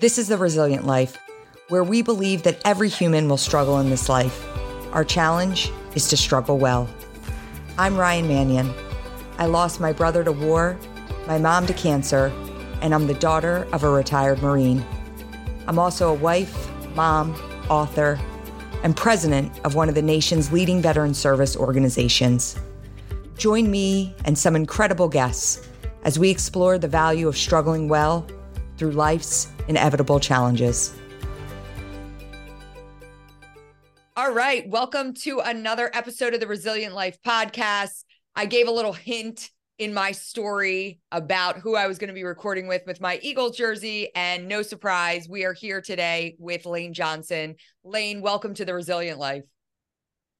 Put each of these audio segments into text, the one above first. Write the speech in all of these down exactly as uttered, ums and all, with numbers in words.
This is The Resilient Life, where we believe that every human will struggle in this life. Our challenge is to struggle well. I'm Ryan Manion. I lost my brother to war, my mom to cancer, and I'm the daughter of a retired Marine. I'm also a wife, mom, author, and president of one of the nation's leading veteran service organizations. Join me and some incredible guests as we explore the value of struggling well through life's inevitable challenges. All right, welcome to another episode of the Resilient Life Podcast. I gave a little hint in my story about who I was going to be recording with with my Eagles jersey, and no surprise, we are here today with Lane Johnson. Lane, welcome to the Resilient Life.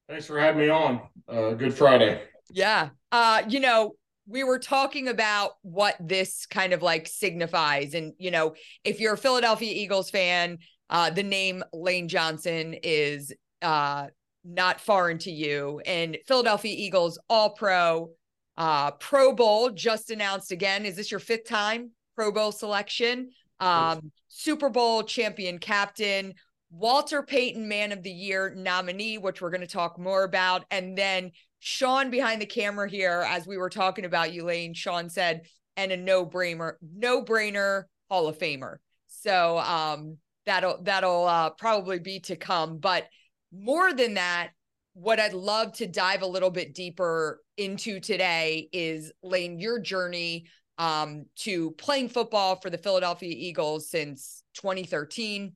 Thanks for having me on. Uh, good Friday. Yeah. Uh, you know, we were talking about what this kind of like signifies. And, you know, if you're a Philadelphia Eagles fan, uh, the name Lane Johnson is uh, not foreign to you. And Philadelphia Eagles All-Pro, uh, Pro Bowl just announced again. Is this your fifth time Pro Bowl selection? Um, Super Bowl champion captain, Walter Payton Man of the Year nominee, which we're going to talk more about. And then Sean behind the camera here, as we were talking about you, Lane, Sean said, and a no-brainer, no-brainer Hall of Famer. So um, that'll that'll uh, probably be to come. But more than that, what I'd love to dive a little bit deeper into today is, Lane, your journey um, to playing football for the Philadelphia Eagles since twenty thirteen,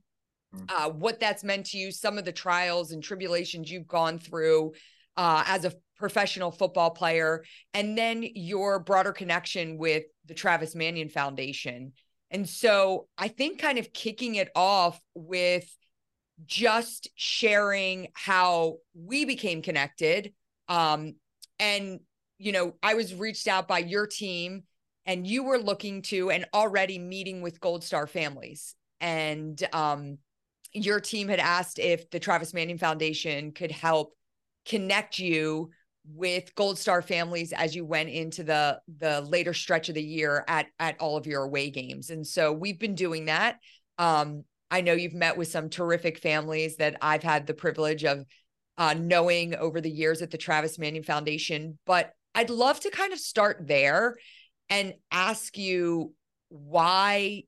mm-hmm. uh, what that's meant to you, some of the trials and tribulations you've gone through uh, as a professional football player, and then your broader connection with the Travis Manion Foundation. And so I think kind of kicking it off with just sharing how we became connected. Um, and, you know, I was reached out by your team, and you were looking to and already meeting with Gold Star families. And um, your team had asked if the Travis Manion Foundation could help connect you with Gold Star families as you went into the the later stretch of the year at at all of your away games. And so we've been doing that. Um, I know you've met with some terrific families that I've had the privilege of uh, knowing over the years at the Travis Manion Foundation, but I'd love to kind of start there and ask you why,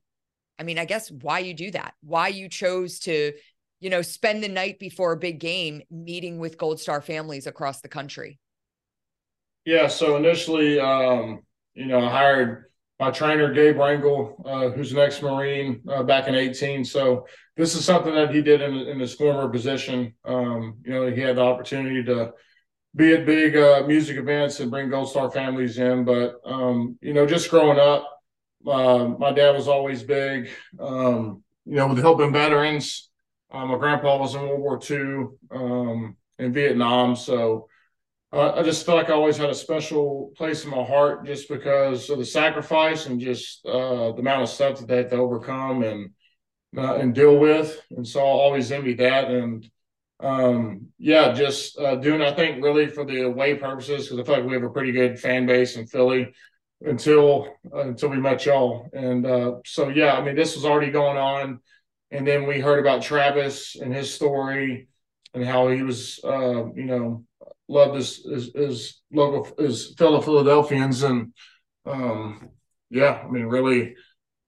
I mean, I guess why you do that, why you chose to, you know, spend the night before a big game meeting with Gold Star families across the country. Yeah. So initially, um, you know, I hired my trainer, Gabe Rangel, uh, who's an ex-Marine uh, back in eighteen. So this is something that he did in, in his former position. Um, you know, he had the opportunity to be at big uh, music events and bring Gold Star families in. But, um, you know, just growing up, uh, my dad was always big, um, you know, with helping veterans. Um, my grandpa was in World War Two, um, in Vietnam. So uh, I just felt like I always had a special place in my heart just because of the sacrifice and just uh, the amount of stuff that they had to overcome and uh, and deal with. And so I always envied that. And, um, yeah, just uh, doing, I think, really for the away purposes, because I feel like we have a pretty good fan base in Philly until, uh, until we met y'all. And uh, so, yeah, I mean, this was already going on. And then we heard about Travis and his story and how he was, uh, you know, loved his, his, his local, his fellow Philadelphians. And, um, yeah, I mean, really,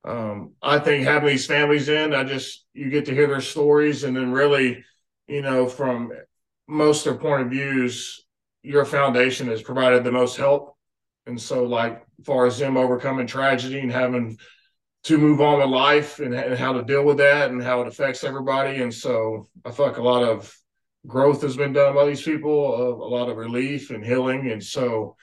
um, I think having these families in, I just, you get to hear their stories. And then really, you know, from most of their point of views, your foundation has provided the most help. And so, like, as far as them overcoming tragedy and having to move on with life and, and how to deal with that and how it affects everybody. And so I feel like a lot of growth has been done by these people, a, a lot of relief and healing. And so,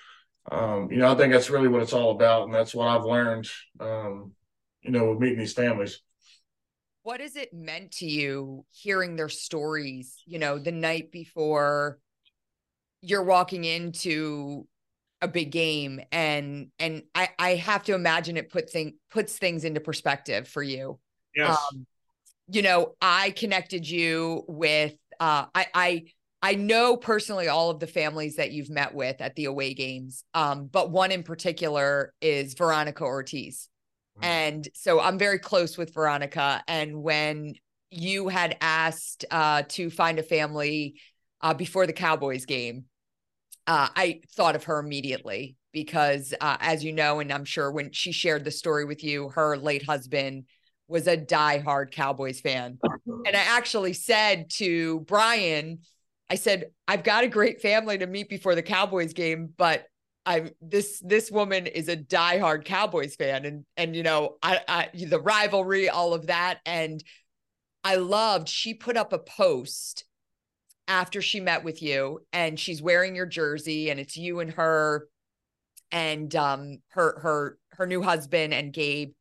um, you know, I think that's really what it's all about. And that's what I've learned, um, you know, with meeting these families. What has it meant to you hearing their stories, you know, the night before you're walking into a big game? And, and I, I have to imagine it put thing, puts things into perspective for you. Yes. Um, you know, I connected you with, uh, I, I, I know personally all of the families that you've met with at the away games. Um, but one in particular is Veronica Ortiz, And so I'm very close with Veronica. And when you had asked uh, to find a family uh, before the Cowboys game, uh, I thought of her immediately because uh, as you know, and I'm sure when she shared the story with you, her late husband was a diehard Cowboys fan. And I actually said to Brian, I said, I've got a great family to meet before the Cowboys game, but I'm this, this woman is a diehard Cowboys fan. And, and, you know, I, I, the rivalry, all of that. And I loved, she put up a post after she met with you and she's wearing your jersey and it's you and her and, um, her, her, her new husband and Gabe.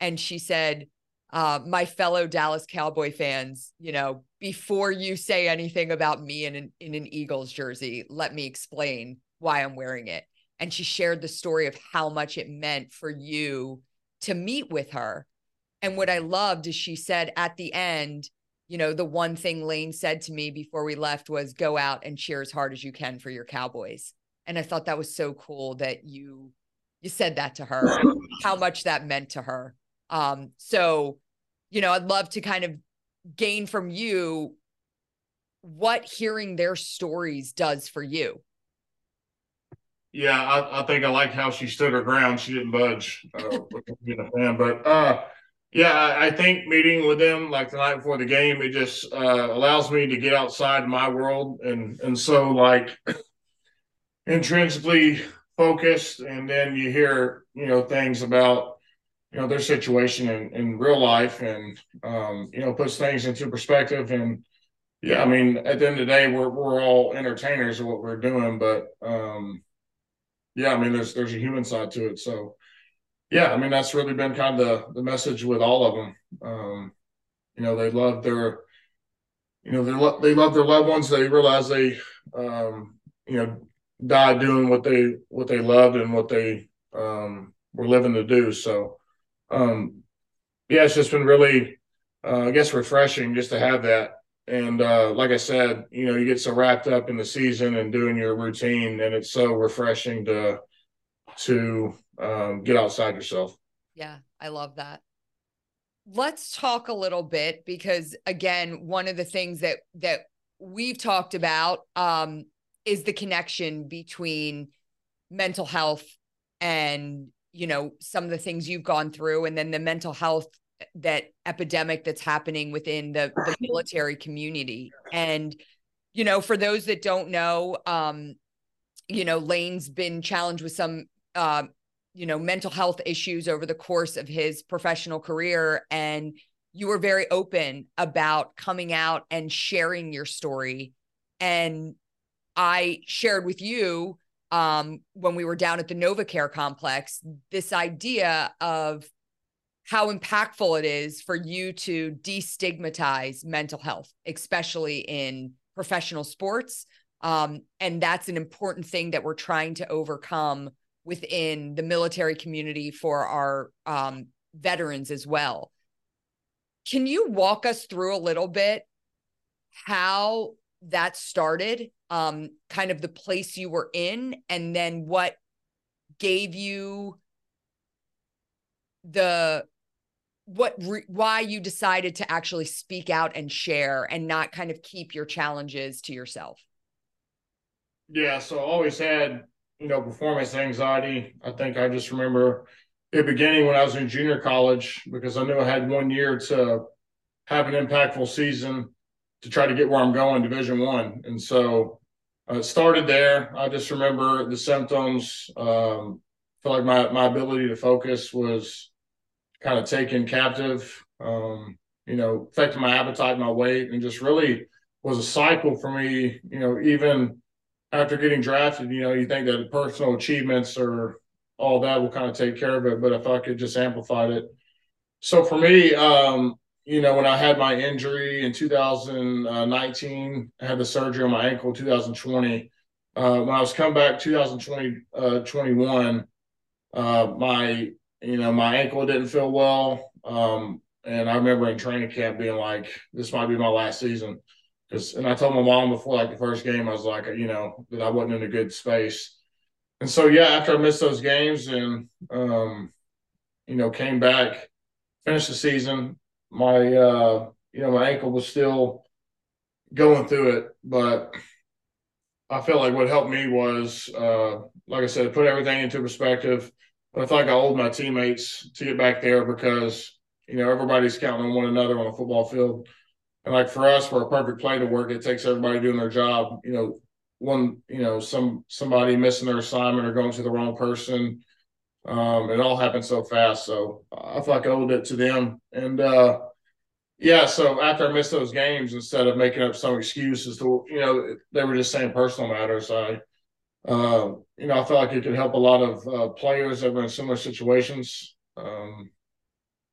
And she said, uh, my fellow Dallas Cowboy fans, you know, before you say anything about me in an, in an Eagles jersey, let me explain why I'm wearing it. And she shared the story of how much it meant for you to meet with her. And what I loved is she said at the end, you know, the one thing Lane said to me before we left was go out and cheer as hard as you can for your Cowboys. And I thought that was so cool that you, you said that to her, how much that meant to her. Um, so, you know, I'd love to kind of gain from you what hearing their stories does for you. Yeah, I, I think I like how she stood her ground. She didn't budge uh, being a fan. But, uh, yeah, I, I think meeting with them like the night before the game, it just uh, allows me to get outside my world. And, and so, like, intrinsically focused. And then you hear, you know, things about, you know, their situation in, in real life and, um, you know, puts things into perspective. And, yeah, I mean, at the end of the day, we're we're all entertainers of what we're doing. But, um yeah, I mean, there's there's a human side to it. So, yeah, I mean, that's really been kind of the, the message with all of them. Um, you know, they love their, you know, they, lo- they love their loved ones. They realize they, um, you know, die doing what they what they loved and what they um, were living to do. So, um, yeah, it's just been really, uh, I guess, refreshing just to have that. And uh, like I said, you know, you get so wrapped up in the season and doing your routine, and it's so refreshing to to um, get outside yourself. Yeah, I love that. Let's talk a little bit because, again, one of the things that that we've talked about um, is the connection between mental health and, you know, some of the things you've gone through, and then the mental health that epidemic that's happening within the, the military community. And, you know, for those that don't know, um, you know, Lane's been challenged with some, uh, you know, mental health issues over the course of his professional career. And you were very open about coming out and sharing your story. And I shared with you um, when we were down at the NovaCare complex, this idea of how impactful it is for you to destigmatize mental health, especially in professional sports. Um, and that's an important thing that we're trying to overcome within the military community for our um, veterans as well. Can you walk us through a little bit how that started, um, kind of the place you were in, and then what gave you the what re, why you decided to actually speak out and share and not kind of keep your challenges to yourself? Yeah, so I always had, you know, performance anxiety. I think I just remember it beginning when I was in junior college because I knew I had one year to have an impactful season to try to get where I'm going, Division One. And so uh, it started there. I just remember the symptoms. Um, I feel like my, my ability to focus was kind of taken captive, um, you know, affected my appetite, my weight, and just really was a cycle for me, you know, even after getting drafted. You know, you think that personal achievements or all that will kind of take care of it, but if I could just amplify it. So for me, um, you know, when I had my injury in two thousand nineteen, I had the surgery on my ankle in two thousand twenty. Uh, when I was coming back two thousand twenty, uh, twenty-one, uh, my, you know, my ankle didn't feel well. Um, and I remember in training camp being like, this might be my last season. Cause, and I told my mom before, like the first game, I was like, you know, that I wasn't in a good space. And so, yeah, after I missed those games and, um, you know, came back, finished the season. My, uh, you know, my ankle was still going through it, but I felt like what helped me was, uh, like I said, put everything into perspective. But I think I owed my teammates to get back there because, you know, everybody's counting on one another on a football field. And like for us, for a perfect play to work, it takes everybody doing their job. You know, one, you know, some somebody missing their assignment or going to the wrong person. Um, it all happened so fast. So I feel like I owed it to them. And, uh, yeah, so after I missed those games, instead of making up some excuses to, you know, they were just saying personal matters. I, uh, you know, I felt like it could help a lot of uh, players that were in similar situations. Um,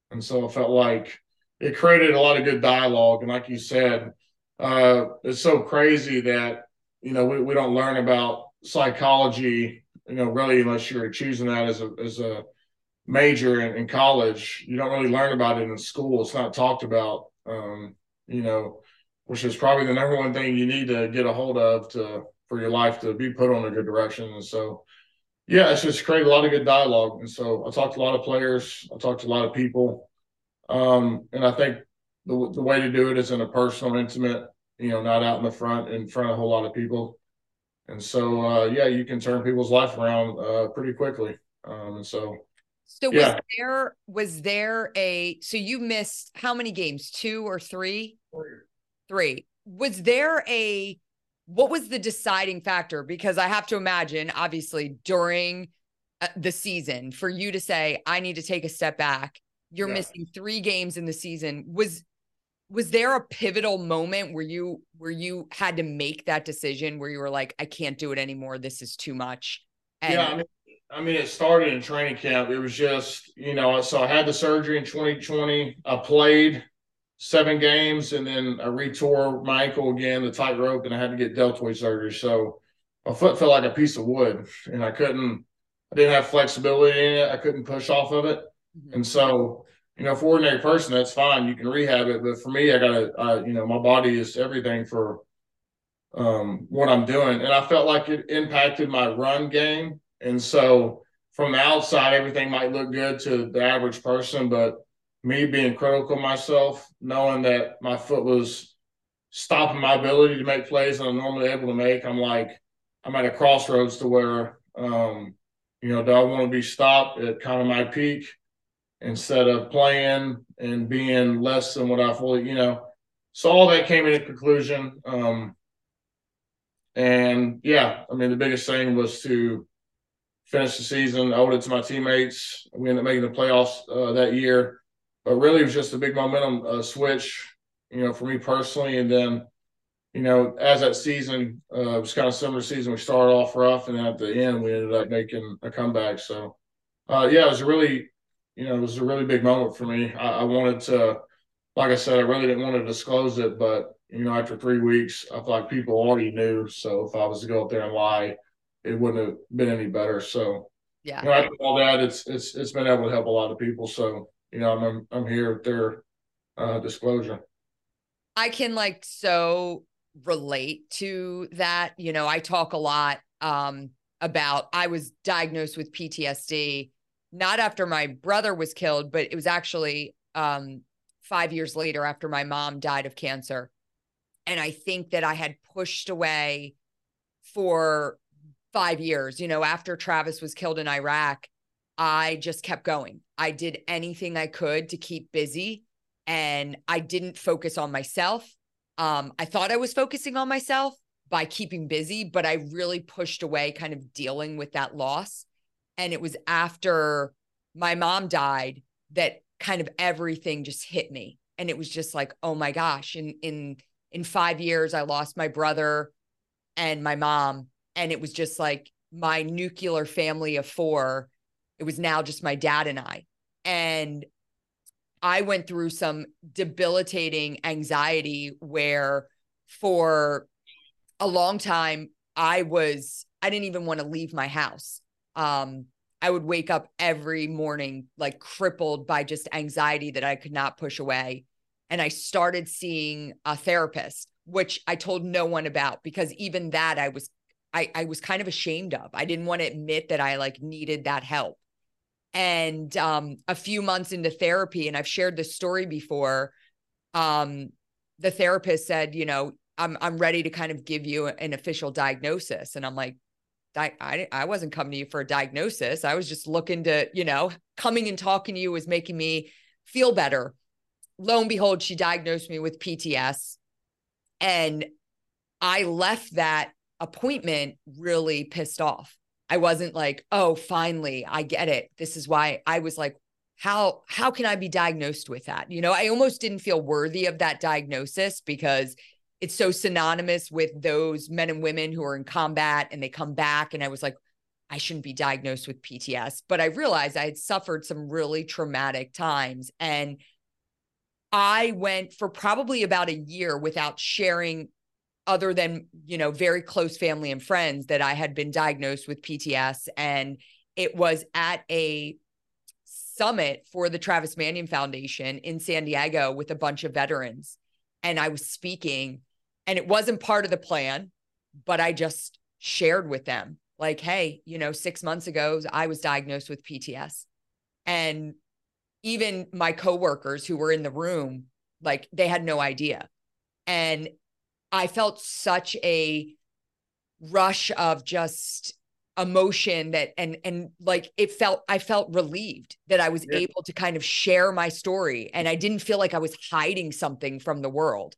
and so I felt like it created a lot of good dialogue. And like you said, uh, it's so crazy that, you know, we, we don't learn about psychology, you know, really, unless you're choosing that as a, as a major in, in college. You don't really learn about it in school. It's not talked about, um, you know, which is probably the number one thing you need to get a hold of to for your life to be put on a good direction. And so, yeah, it's just created a lot of good dialogue. And so I talked to a lot of players. I talked to a lot of people. Um, and I think the, the way to do it is in a personal, intimate, you know, not out in the front, in front of a whole lot of people. And so, uh, yeah, you can turn people's life around uh, pretty quickly. Um, and so, so yeah. was there, was there a, so you missed how many games, two or three? Three. Three. Was there a, what was the deciding factor? Because I have to imagine, obviously, during the season, for you to say, I need to take a step back. You're yeah. missing three games in the season. Was was there a pivotal moment where you where you had to make that decision, where you were like, I can't do it anymore. This is too much. And yeah, I mean, I mean, it started in training camp. It was just, you know, so I had the surgery in twenty twenty. I played seven games, and then I retore my ankle again, the tightrope, and I had to get deltoid surgery. So my foot felt like a piece of wood, and I couldn't, I didn't have flexibility in it. I couldn't push off of it. Mm-hmm. And so, you know, for ordinary person, that's fine. You can rehab it. But for me, I got to, you know, my body is everything for um, what I'm doing. And I felt like it impacted my run game. And so from the outside, everything might look good to the average person, but me being critical of myself, knowing that my foot was stopping my ability to make plays that I'm normally able to make, I'm like, I'm at a crossroads to where, um, you know, do I want to be stopped at kind of my peak instead of playing and being less than what I fully, you know? So all that came into conclusion. Um, and, yeah, I mean, the biggest thing was to finish the season. I owed it to my teammates. We ended up making the playoffs uh, that year. But really, it was just a big momentum uh, switch, you know, for me personally. And then, you know, as that season, uh, it was kind of similar season. We started off rough, and then at the end, we ended up making a comeback. So, uh, yeah, it was a really, you know, it was a really big moment for me. I, I wanted to, like I said, I really didn't want to disclose it. But, you know, after three weeks, I feel like people already knew. So if I was to go up there and lie, it wouldn't have been any better. So, yeah, you know, after all that, it's, it's, it's been able to help a lot of people. So, you know, I'm I'm here with their uh, disclosure. I can like so relate to that. You know, I talk a lot um, about I was diagnosed with P T S D, not after my brother was killed, but it was actually um, five years later after my mom died of cancer. And I think that I had pushed away for five years, you know, after Travis was killed in Iraq. I just kept going. I did anything I could to keep busy, and I didn't focus on myself. Um, I thought I was focusing on myself by keeping busy, but I really pushed away kind of dealing with that loss. And it was after my mom died that kind of everything just hit me. And it was just like, oh my gosh, in, in, in five years, I lost my brother and my mom. And it was just like my nuclear family of four. It was now just my dad and I. And I went through some debilitating anxiety where for a long time, I was, I didn't even want to leave my house. Um, I would wake up every morning, like crippled by just anxiety that I could not push away. And I started seeing a therapist, which I told no one about, because even that I was, I, I was kind of ashamed of. I didn't want to admit that I like needed that help. And um, a few months into therapy, and I've shared this story before, um, the therapist said, you know, I'm I'm ready to kind of give you an official diagnosis. And I'm like, I, I, I wasn't coming to you for a diagnosis. I was just looking to, you know, coming and talking to you was making me feel better. Lo and behold, she diagnosed me with P T S. And I left that appointment really pissed off. I wasn't like, oh, finally, I get it. This is why. I was like, how, how can I be diagnosed with that? You know, I almost didn't feel worthy of that diagnosis because it's so synonymous with those men and women who are in combat and they come back. And I was like, I shouldn't be diagnosed with P T S. But I realized I had suffered some really traumatic times. And I went for probably about a year without sharing, other than, you know, very close family and friends, that I had been diagnosed with P T S. And it was at a summit for the Travis Manion Foundation in San Diego with a bunch of veterans. And I was speaking, and it wasn't part of the plan, but I just shared with them like, hey, you know, six months ago, I was diagnosed with P T S. And even my coworkers who were in the room, like, they had no idea. And I felt such a rush of just emotion that, and, and like, it felt, I felt relieved that I was yeah. able to kind of share my story. And I didn't feel like I was hiding something from the world.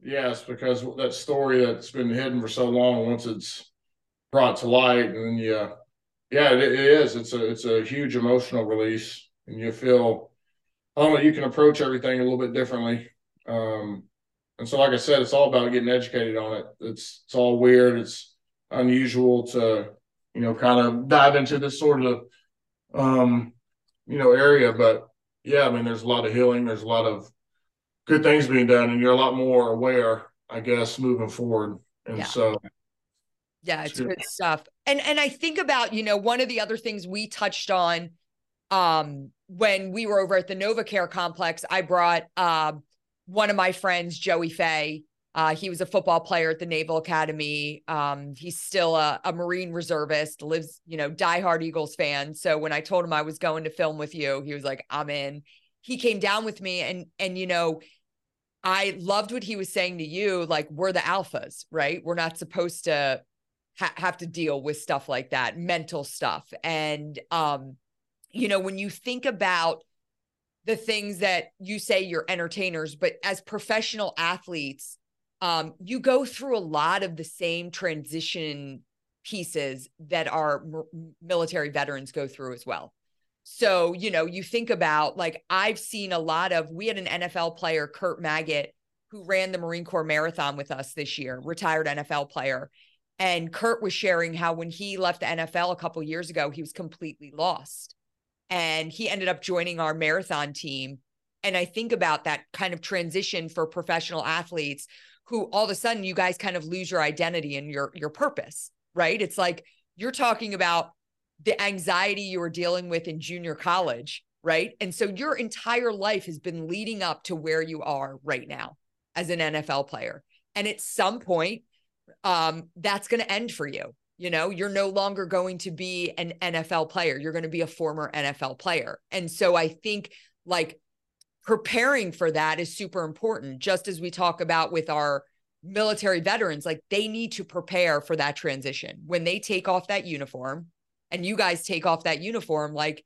Yes, because that story that's been hidden for so long, once it's brought to light, and then you, yeah, it, it is, it's a, it's a huge emotional release, and you feel, I don't know, you can approach everything a little bit differently. Um, And so, like I said, it's all about getting educated on it. It's it's all weird. It's unusual to, you know, kind of dive into this sort of, um, you know, area. But, yeah, I mean, there's a lot of healing. There's a lot of good things being done. And you're a lot more aware, I guess, moving forward. And yeah. so. Yeah, it's good stuff. And, and I think about, you know, one of the other things we touched on um, when we were over at the NovaCare complex, I brought uh, – one of my friends, Joey Fay. Uh, he was a football player at the Naval Academy. Um, he's still a, a Marine reservist, lives, you know, diehard Eagles fan. So when I told him I was going to film with you, he was like, I'm in. He came down with me, and, and, you know, I loved what he was saying to you. Like, we're the alphas, right? We're not supposed to ha- have to deal with stuff like that, mental stuff. And, um, you know, when you think about the things that you say you're entertainers, but as professional athletes, um, you go through a lot of the same transition pieces that our m- military veterans go through as well. So, you know, you think about, like, I've seen a lot of, we had an N F L player, Kurt Maggett, who ran the Marine Corps Marathon with us this year, retired N F L player. And Kurt was sharing how when he left the N F L a couple of years ago, he was completely lost. And he ended up joining our marathon team. And I think about that kind of transition for professional athletes who all of a sudden you guys kind of lose your identity and your, your purpose, right? It's like, you're talking about the anxiety you were dealing with in junior college, right? And so your entire life has been leading up to where you are right now as an N F L player. And at some point, um, that's going to end for you. You know, you're no longer going to be an N F L player. You're going to be a former N F L player. And so I think, like, preparing for that is super important. Just as we talk about with our military veterans, like, they need to prepare for that transition. When they take off that uniform and you guys take off that uniform, like,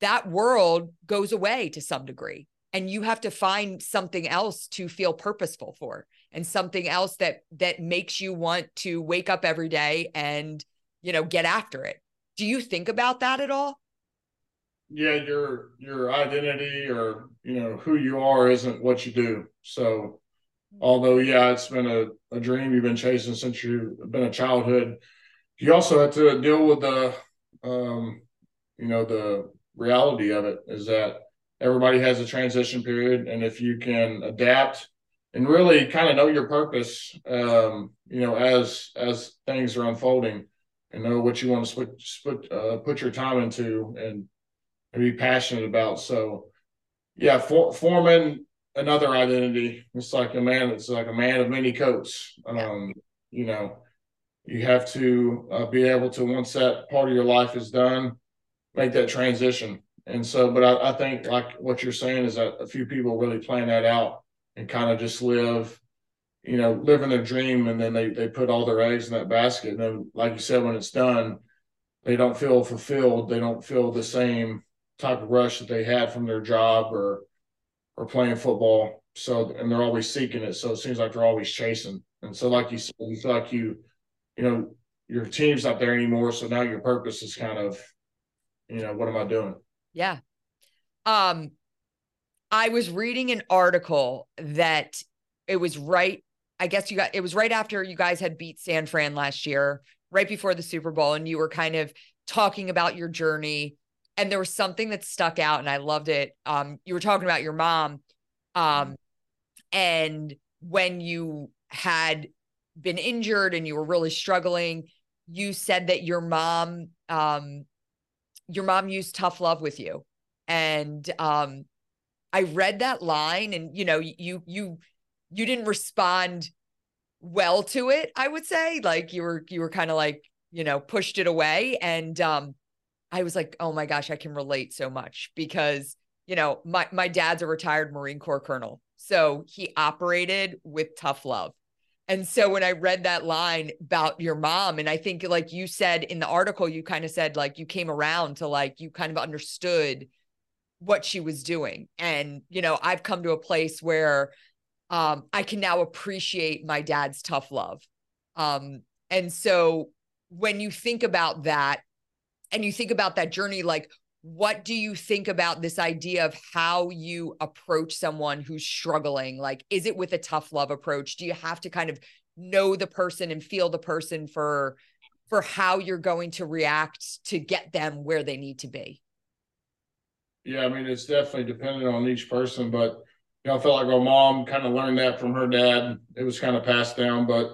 that world goes away to some degree. And you have to find something else to feel purposeful for, and something else that that makes you want to wake up every day and, you know, get after it. Do you think about that at all? Yeah, your your identity, or, you know, who you are isn't what you do. So although, yeah, it's been a, a dream you've been chasing since you've been a childhood, you also have to deal with the, um, you know, the reality of it is that everybody has a transition period, and if you can adapt and really kind of know your purpose, um, you know, as as things are unfolding, and know what you want to split, split, uh, put your time into and, and be passionate about. So, yeah, for, forming another identity, it's like a man, it's like a man of many coats. Um, you know, you have to uh, be able to, once that part of your life is done, make that transition. And so, but I, I think like what you're saying is that a few people really plan that out and kind of just live, you know, living their dream. And then they, they put all their eggs in that basket. And then, like you said, when it's done, they don't feel fulfilled. They don't feel the same type of rush that they had from their job or, or playing football. So, and they're always seeking it. So it seems like they're always chasing. And so, like you said, you feel like you, you know, your team's not there anymore. So now your purpose is kind of, you know, what am I doing? Yeah. Um, I was reading an article that it was right. I guess you got, it was right after you guys had beat San Fran last year, right before the Super Bowl. And you were kind of talking about your journey, and there was something that stuck out and I loved it. Um, you were talking about your mom. Um, and when you had been injured and you were really struggling, you said that your mom, um, your mom used tough love with you. And, um, I read that line and, you know, you, you, you didn't respond well to it. I would say, like, you were, you were kind of like, you know, pushed it away. And, um, I was like, oh my gosh, I can relate so much, because, you know, my, my dad's a retired Marine Corps colonel. So he operated with tough love. And so when I read that line about your mom, and I think, like you said in the article, you kind of said, like, you came around to, like, you kind of understood what she was doing. And, you know, I've come to a place where um, I can now appreciate my dad's tough love. Um, and so when you think about that and you think about that journey, like, what do you think about this idea of how you approach someone who's struggling? Like, is it with a tough love approach? Do you have to kind of know the person and feel the person for, for how you're going to react to get them where they need to be? Yeah. I mean, it's definitely dependent on each person, but, you know, I felt like my mom kind of learned that from her dad. It was kind of passed down, but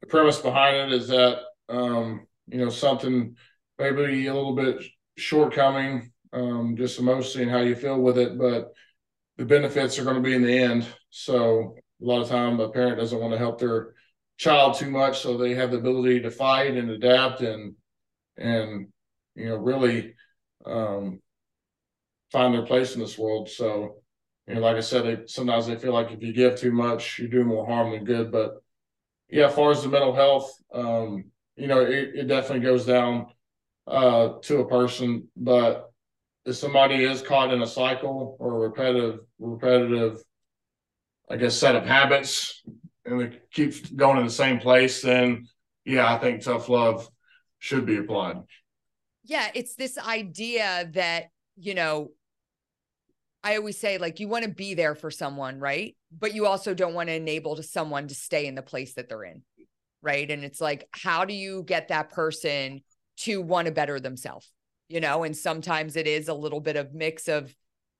the premise behind it is that, um, you know, something maybe a little bit shortcoming, um, just emotionally and how you feel with it, but the benefits are going to be in the end. So a lot of time a parent doesn't want to help their child too much. So they have the ability to fight and adapt and, and, you know, really, um, find their place in this world. So, you know, like I said, they, sometimes they feel like if you give too much, you do more harm than good. But yeah, as far as the mental health, um, you know, it, it definitely goes down uh to a person. But if somebody is caught in a cycle or a repetitive repetitive I guess set of habits and it keeps going in the same place, then yeah, I think tough love should be applied. Yeah, it's this idea that, you know, I always say, like, you want to be there for someone, right? But you also don't want to enable to someone to stay in the place that they're in, right? And it's like, how do you get that person to want to better themselves, you know? And sometimes it is a little bit of mix of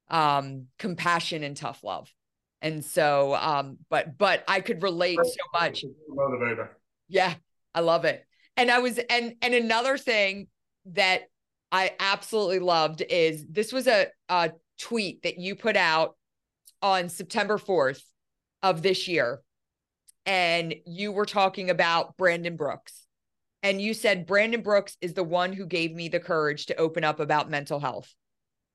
um, compassion and tough love. And so, um, but, but I could relate so much. Motivator. Yeah. I love it. And I was, and, and another thing that I absolutely loved is this was a, a tweet that you put out on September fourth of this year. And you were talking about Brandon Brooks. And you said, Brandon Brooks is the one who gave me the courage to open up about mental health.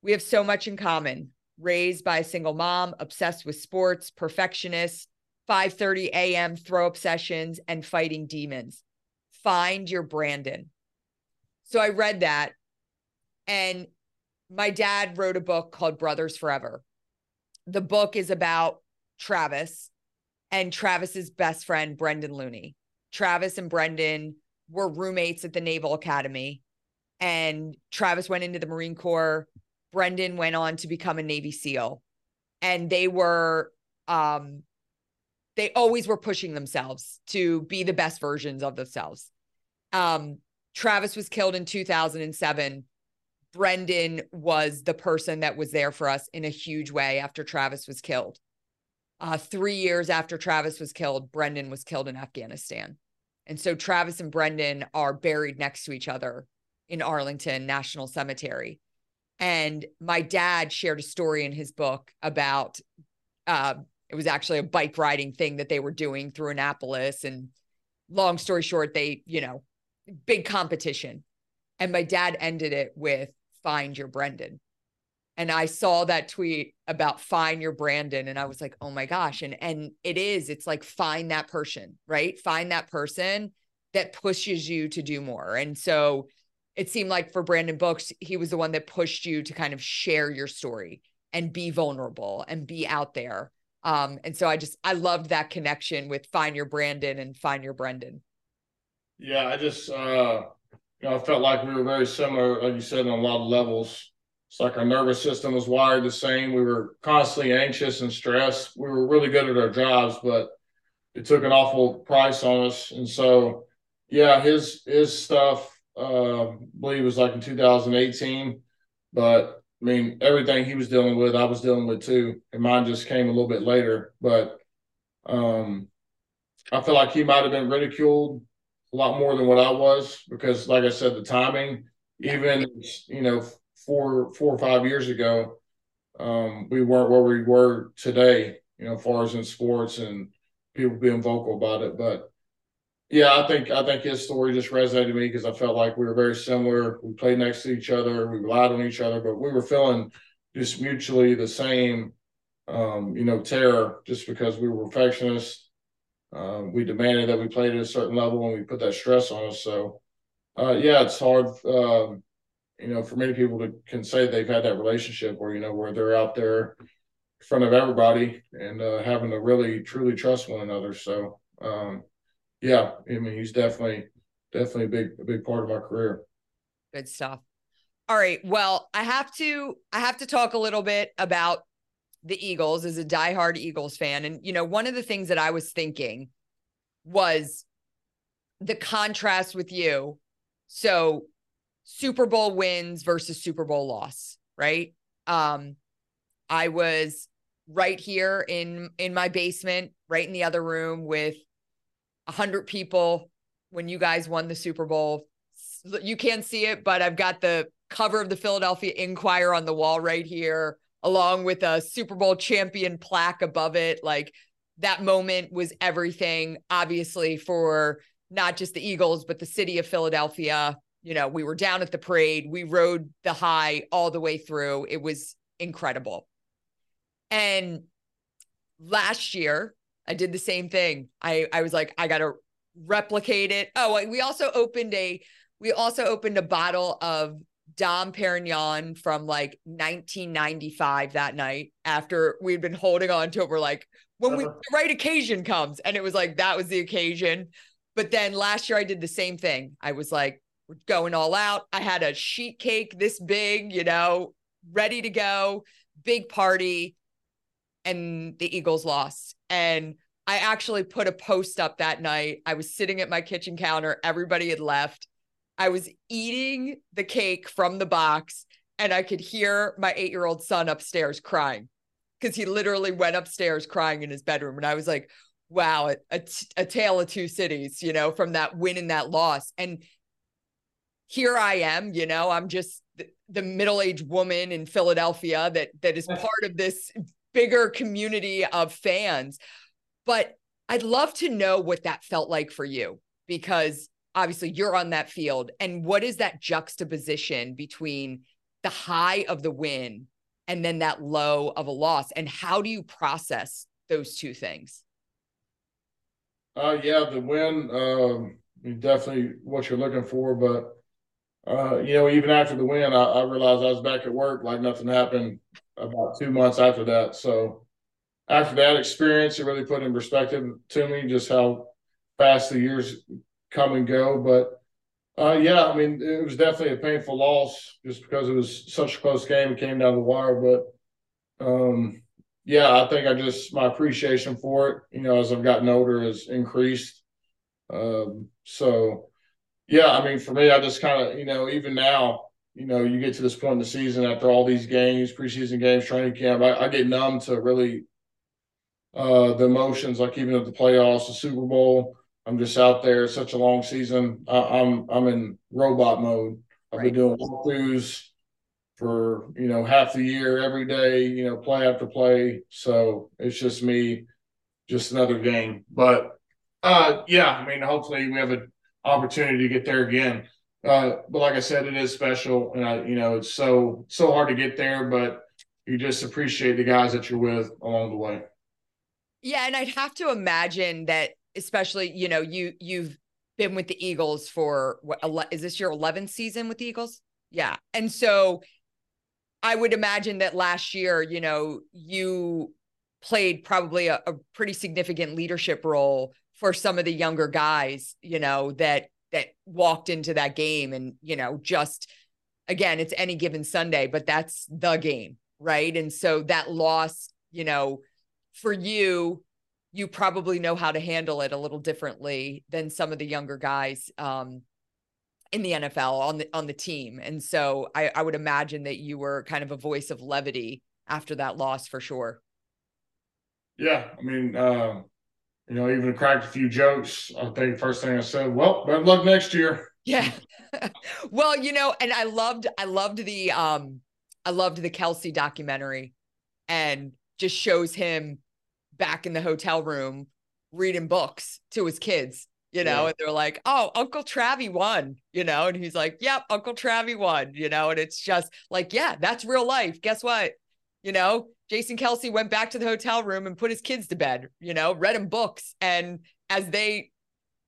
We have so much in common. Raised by a single mom, obsessed with sports, perfectionist, five thirty a m throw up sessions, and fighting demons. Find your Brandon. So I read that. And my dad wrote a book called Brothers Forever. The book is about Travis and Travis's best friend, Brendan Looney. Travis and Brendan were roommates at the Naval Academy, and Travis went into the Marine Corps. Brendan went on to become a Navy SEAL, and they were, um, they always were pushing themselves to be the best versions of themselves. Um, Travis was killed in two thousand seven. Brendan was the person that was there for us in a huge way after Travis was killed. Uh, three years after Travis was killed, Brendan was killed in Afghanistan. And so Travis and Brendan are buried next to each other in Arlington National Cemetery. And my dad shared a story in his book about, uh, it was actually a bike riding thing that they were doing through Annapolis. And long story short, they, you know, big competition. And my dad ended it with, find your Brendan. And I saw that tweet about find your Brandon. And I was like, oh my gosh. And, and it is, it's like, find that person, right? Find that person that pushes you to do more. And so it seemed like for Brandon Brooks, he was the one that pushed you to kind of share your story and be vulnerable and be out there. Um, and so I just, I loved that connection with find your Brandon and find your Brendan. Yeah. I just, uh, you know, I felt like we were very similar, like you said, on a lot of levels. It's like our nervous system was wired the same. We were constantly anxious and stressed. We were really good at our jobs, but it took an awful price on us. And so, yeah, his his stuff, uh, I believe, was like in two thousand eighteen. But, I mean, everything he was dealing with, I was dealing with too. And mine just came a little bit later. But um, I feel like he might have been ridiculed a lot more than what I was because, like I said, the timing, even, you know, Four, four or five years ago, um, we weren't where we were today, you know, as far as in sports and people being vocal about it. But yeah, I think I think his story just resonated with me because I felt like we were very similar. We played next to each other, we relied on each other, but we were feeling just mutually the same, um, you know, terror just because we were perfectionists. Um, we demanded that we played at a certain level, and we put that stress on us. So uh, yeah, it's hard. Uh, You know, for many people to can say they've had that relationship where, you know, where they're out there in front of everybody and uh, having to really, truly trust one another. So, um, yeah, I mean, he's definitely, definitely a big, a big part of my career. Good stuff. All right. Well, I have to, I have to talk a little bit about the Eagles as a diehard Eagles fan. And, you know, one of the things that I was thinking was the contrast with you. So, Super Bowl wins versus Super Bowl loss, right? Um, I was right here in, in my basement, right in the other room with a hundred people when you guys won the Super Bowl. You can't see it, but I've got the cover of the Philadelphia Inquirer on the wall right here, along with a Super Bowl champion plaque above it. Like, that moment was everything, obviously, for not just the Eagles, but the city of Philadelphia. You know, we were down at the parade. We rode the high all the way through. It was incredible. And last year, I did the same thing. I, I was like, I got to replicate it. Oh, we also opened a, we also opened a bottle of Dom Perignon from like nineteen ninety-five that night after we'd been holding on to it. We're like, when we, the right occasion comes. And it was like, that was the occasion. But then last year I did the same thing. I was like, we're going all out. I had a sheet cake this big, you know, ready to go, big party, and the Eagles lost. And I actually put a post up that night. I was sitting at my kitchen counter. Everybody had left. I was eating the cake from the box, and I could hear my eight-year-old son upstairs crying because he literally went upstairs crying in his bedroom. And I was like, wow, a, a, a tale of two cities, you know, from that win and that loss. And here I am, you know, I'm just the, the middle-aged woman in Philadelphia that that is part of this bigger community of fans. But I'd love to know what that felt like for you, because obviously you're on that field. And what is that juxtaposition between the high of the win and then that low of a loss? And how do you process those two things? Uh, yeah, the win, um, definitely what you're looking for, but Uh, you know, even after the win, I, I realized I was back at work like nothing happened about two months after that. So after that experience, it really put in perspective to me just how fast the years come and go. But, uh, yeah, I mean, it was definitely a painful loss just because it was such a close game. It came down the wire. But, um, yeah, I think I just – my appreciation for it, you know, as I've gotten older has increased. Um, so – Yeah, I mean, for me, I just kind of, you know, even now, you know, you get to this point in the season after all these games, preseason games, training camp, I, I get numb to really uh, the emotions, like even at the playoffs, the Super Bowl. I'm just out there. It's such a long season. I, I'm I'm in robot mode. I've right. been doing walkthroughs for, you know, half the year, every day, you know, play after play. So it's just me, just another game. But, uh, yeah, I mean, hopefully we have a opportunity to get there again. Uh, but like I said, it is special. And I, you know, it's so, so hard to get there, but you just appreciate the guys that you're with along the way. Yeah. And I'd have to imagine that, especially, you know, you, you've been with the Eagles for what, is this your eleventh season with the Eagles? Yeah. And so I would imagine that last year, you know, you played probably a, a pretty significant leadership role for some of the younger guys, you know, that, that walked into that game and, you know, just, again, it's any given Sunday, but that's the game. Right. And so that loss, you know, for you, you probably know how to handle it a little differently than some of the younger guys um, in the N F L on the, on the team. And so I, I would imagine that you were kind of a voice of levity after that loss for sure. Yeah. I mean, uh, you know, even cracked a few jokes. I think first thing I said, well, good luck next year. Yeah. Well, you know, and I loved, I loved the, um, I loved the Kelsey documentary, and just shows him back in the hotel room reading books to his kids, you know, yeah. And they're like, oh, Uncle Travi won, you know, and he's like, yep, Uncle Travi won, you know, and it's just like, yeah, that's real life. Guess what? You know, Jason Kelsey went back to the hotel room and put his kids to bed, you know, read him books. And as they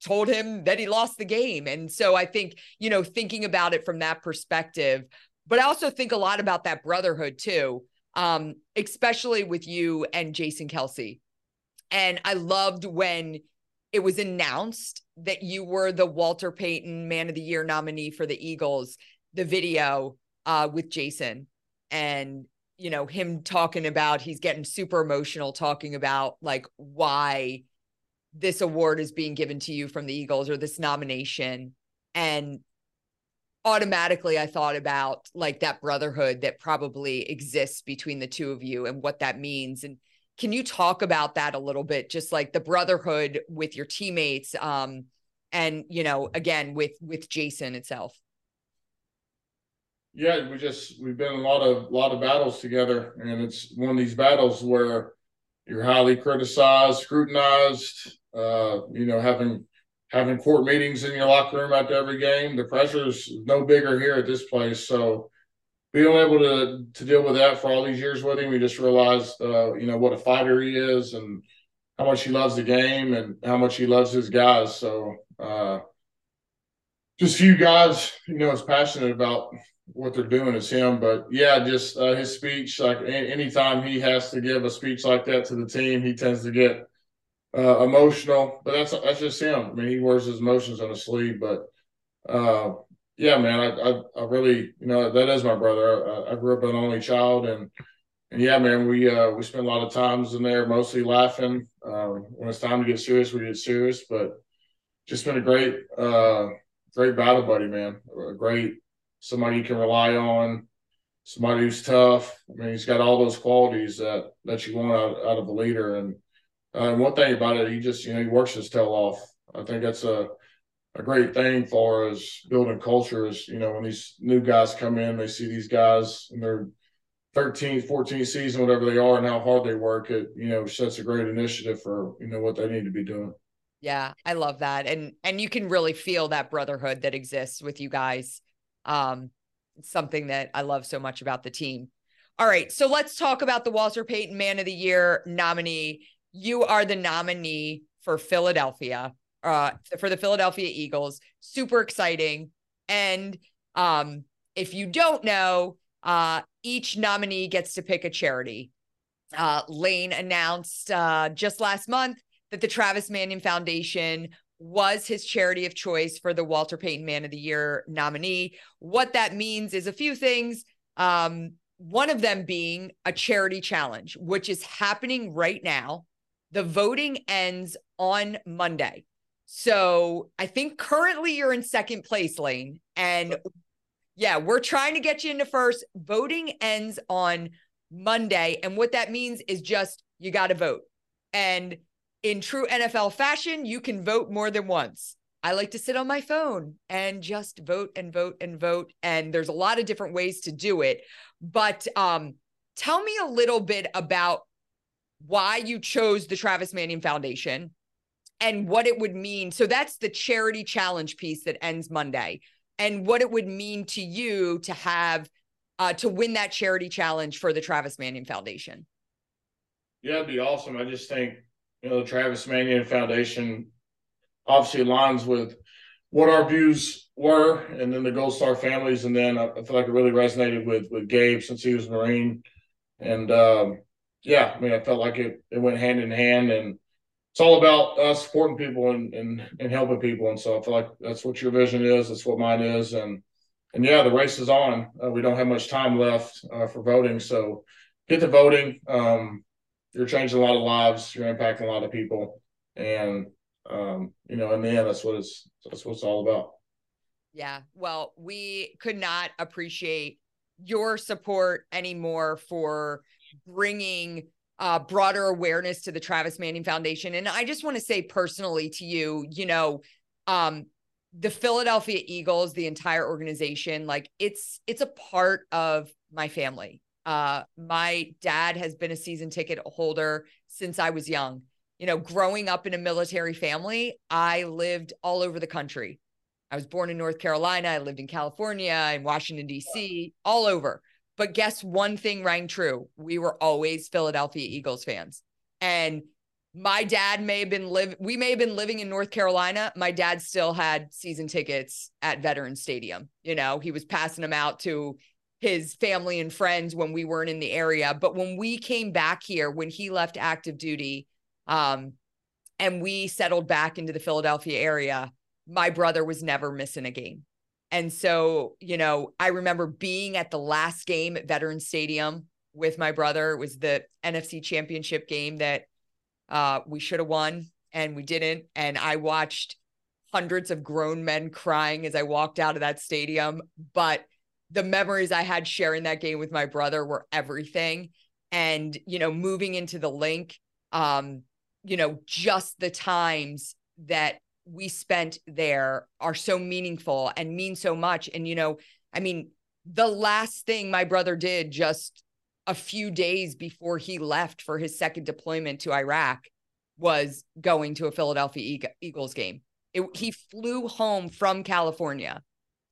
told him that he lost the game. And so I think, you know, thinking about it from that perspective, but I also think a lot about that brotherhood too, um, especially with you and Jason Kelsey. And I loved when it was announced that you were the Walter Payton Man of the Year nominee for the Eagles, the video uh, with Jason and, you know, him talking about, he's getting super emotional talking about like why this award is being given to you from the Eagles or this nomination. And automatically I thought about like that brotherhood that probably exists between the two of you and what that means. And can you talk about that a little bit? Just like the brotherhood with your teammates. Um, and, you know, again, with, with Jason itself. Yeah, we just, we've been in a lot of, lot of battles together, and it's one of these battles where you're highly criticized, scrutinized, uh, you know, having, having court meetings in your locker room after every game. The pressure is no bigger here at this place. So being able to to deal with that for all these years with him, we just realized, uh, you know, what a fighter he is and how much he loves the game and how much he loves his guys. So uh, just few guys, you know, is passionate about what they're doing is him. But yeah, just uh, his speech, like anytime he has to give a speech like that to the team, he tends to get uh, emotional, but that's, that's just him. I mean, he wears his emotions on his sleeve, but uh, yeah, man, I, I, I really, you know, that is my brother. I, I grew up an only child, and, and yeah, man, we, uh, we spent a lot of times in there, mostly laughing. Um, when it's time to get serious, we get serious, but just been a great, uh, great battle buddy, man. A great, somebody you can rely on, somebody who's tough. I mean, he's got all those qualities that, that you want out, out of a leader. And, uh, and one thing about it, he just, you know, he works his tail off. I think that's a, a great thing for us building culture is, you know, when these new guys come in, they see these guys in their thirteenth, fourteenth season, whatever they are, and how hard they work. It, you know, sets a great initiative for, you know, what they need to be doing. Yeah, I love that. And, and you can really feel that brotherhood that exists with you guys. Um, something that I love so much about the team. All right. So let's talk about the Walter Payton Man of the Year nominee. You are the nominee for Philadelphia, uh, for the Philadelphia Eagles. Super exciting. And, um, if you don't know, uh, each nominee gets to pick a charity. Uh, Lane announced, uh, just last month that the Travis Manion Foundation was his charity of choice for the Walter Payton Man of the Year nominee. What that means is a few things. Um, one of them being a charity challenge, which is happening right now. The voting ends on Monday. So I think currently you're in second place, Lane. And yeah, we're trying to get you into first. Voting ends on Monday. And what that means is just, you got to vote. And in true N F L fashion, you can vote more than once. I like to sit on my phone and just vote and vote and vote. And there's a lot of different ways to do it. But um, tell me a little bit about why you chose the Travis Manion Foundation and what it would mean. So that's the charity challenge piece that ends Monday, and what it would mean to you to have uh, to win that charity challenge for the Travis Manion Foundation? Yeah, it'd be awesome. I just think, you know, the Travis Manion Foundation obviously aligns with what our views were, and then the Gold Star families. And then I, I feel like it really resonated with, with Gabe since he was a Marine. And um, yeah, I mean, I felt like it, it went hand in hand, and it's all about us uh, supporting people and, and, and helping people. And so I feel like that's what your vision is. That's what mine is. And, and yeah, the race is on. Uh, we don't have much time left uh, for voting. So get to voting. Um, you're changing a lot of lives. You're impacting a lot of people. And, um, you know, in the end, that's what it's, that's what it's all about. Yeah. Well, we could not appreciate your support anymore for bringing Uh, broader awareness to the Travis Manion Foundation. And I just want to say personally to you, you know, um, the Philadelphia Eagles, the entire organization, like it's, it's a part of my family. Uh, my dad has been a season ticket holder since I was young. You know, growing up in a military family, I lived all over the country. I was born in North Carolina. I lived in California, in Washington, D C, all over. But guess one thing rang true. We were always Philadelphia Eagles fans. And my dad may have been live. we may have been living in North Carolina. My dad still had season tickets at Veterans Stadium. You know, he was passing them out to his family and friends when we weren't in the area. But when we came back here, when he left active duty, um, and we settled back into the Philadelphia area, my brother was never missing a game. And so, you know, I remember being at the last game at Veterans Stadium with my brother. It was the N F C Championship game that uh, we should have won and we didn't. And I watched hundreds of grown men crying as I walked out of that stadium. But the memories I had sharing that game with my brother were everything. And, you know, moving into the link, um, you know, just the times that we spent there are so meaningful and mean so much. And, you know, I mean, the last thing my brother did just a few days before he left for his second deployment to Iraq was going to a Philadelphia Eagles game. It, he flew home from California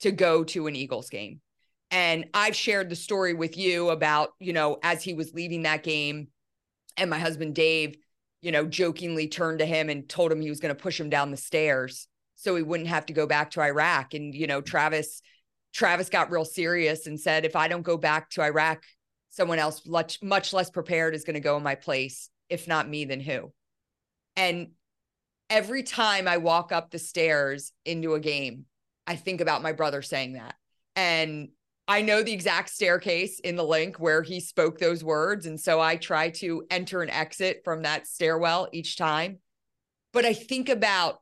to go to an Eagles game. And I've shared the story with you about, you know, as he was leaving that game and my husband, Dave, you know, jokingly turned to him and told him he was going to push him down the stairs so he wouldn't have to go back to Iraq. And, you know, Travis, Travis got real serious and said, if I don't go back to Iraq, someone else much, much less prepared is going to go in my place. If not me, then who? And every time I walk up the stairs into a game, I think about my brother saying that. And I know the exact staircase in the link where he spoke those words. And so I try to enter and exit from that stairwell each time. But I think about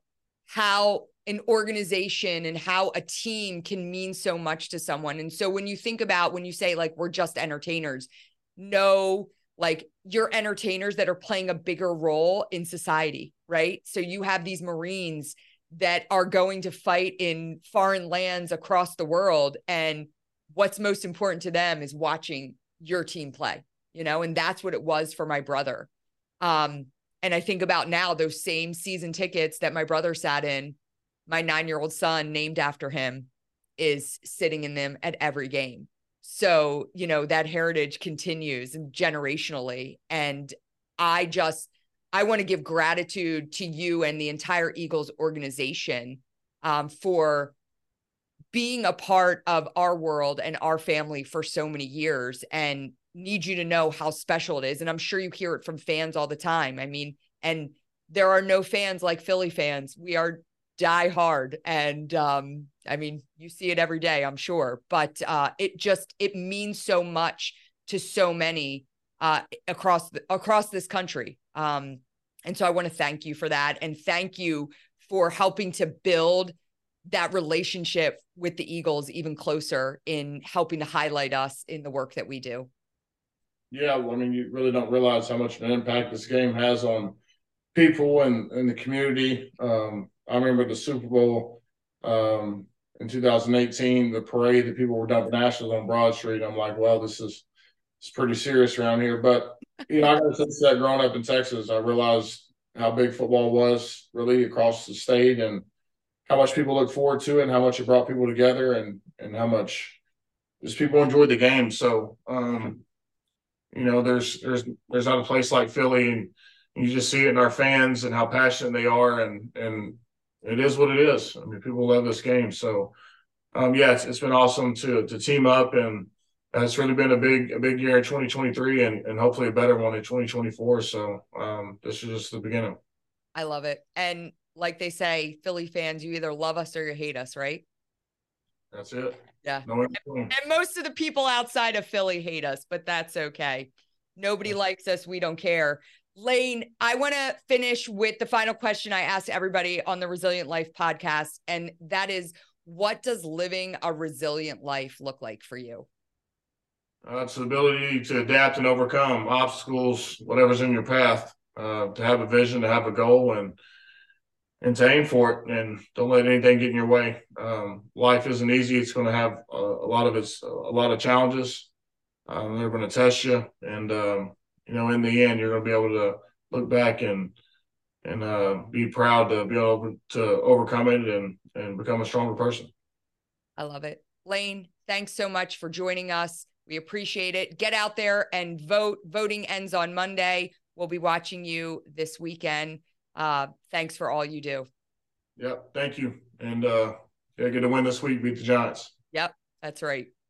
how an organization and how a team can mean so much to someone. And so when you think about, when you say like, we're just entertainers, no, like you're entertainers that are playing a bigger role in society, right? So you have these Marines that are going to fight in foreign lands across the world, and what's most important to them is watching your team play, you know, and that's what it was for my brother. Um, and I think about now those same season tickets that my brother sat in, my nine-year-old son named after him is sitting in them at every game. So, you know, that heritage continues generationally. And I just, I want to give gratitude to you and the entire Eagles organization um, for being a part of our world and our family for so many years, and need you to know how special it is. And I'm sure you hear it from fans all the time. I mean, and there are no fans like Philly fans. We are die hard. And um, I mean, you see it every day, I'm sure, but uh, it just, it means so much to so many uh, across, the, across this country. Um, and so I want to thank you for that. And thank you for helping to build that relationship with the Eagles even closer in helping to highlight us in the work that we do. Yeah. Well, I mean, you really don't realize how much of an impact this game has on people and, and the community. Um, I remember the Super Bowl um, in two thousand eighteen, the parade that people were dumping ashes on Broad Street. I'm like, well, this is, it's pretty serious around here. But, you know, I guess since that growing up in Texas, I realized how big football was really across the state, and how much people look forward to it, and how much it brought people together, and and how much just people enjoyed the game. So, um, you know, there's there's there's not a place like Philly, and you just see it in our fans and how passionate they are, and and it is what it is. I mean, people love this game. So, um, yeah, it's, it's been awesome to to team up, and it's really been a big a big year in twenty twenty-three, and and hopefully a better one in twenty twenty-four. So, um, this is just the beginning. I love it, and like they say, Philly fans, you either love us or you hate us, right? That's it. Yeah. No, and, and most of the people outside of Philly hate us, but that's okay. Nobody likes us. We don't care. Lane, I want to finish with the final question I asked everybody on the Resilient Life podcast. And that is, what does living a resilient life look like for you? Uh, it's the ability to adapt and overcome obstacles, whatever's in your path, uh, to have a vision, to have a goal, and and to aim for it, and don't let anything get in your way. Um, life isn't easy. It's going to have a, a lot of its, a lot of challenges. Um, they're going to test you. And, um, you know, in the end, you're going to be able to look back and, and uh, be proud to be able to overcome it and, and become a stronger person. I love it. Lane, thanks so much for joining us. We appreciate it. Get out there and vote. Voting ends on Monday. We'll be watching you this weekend. Uh, thanks for all you do. Yep. Thank you. And, uh, yeah, get a win this week, beat the Giants. Yep. That's right.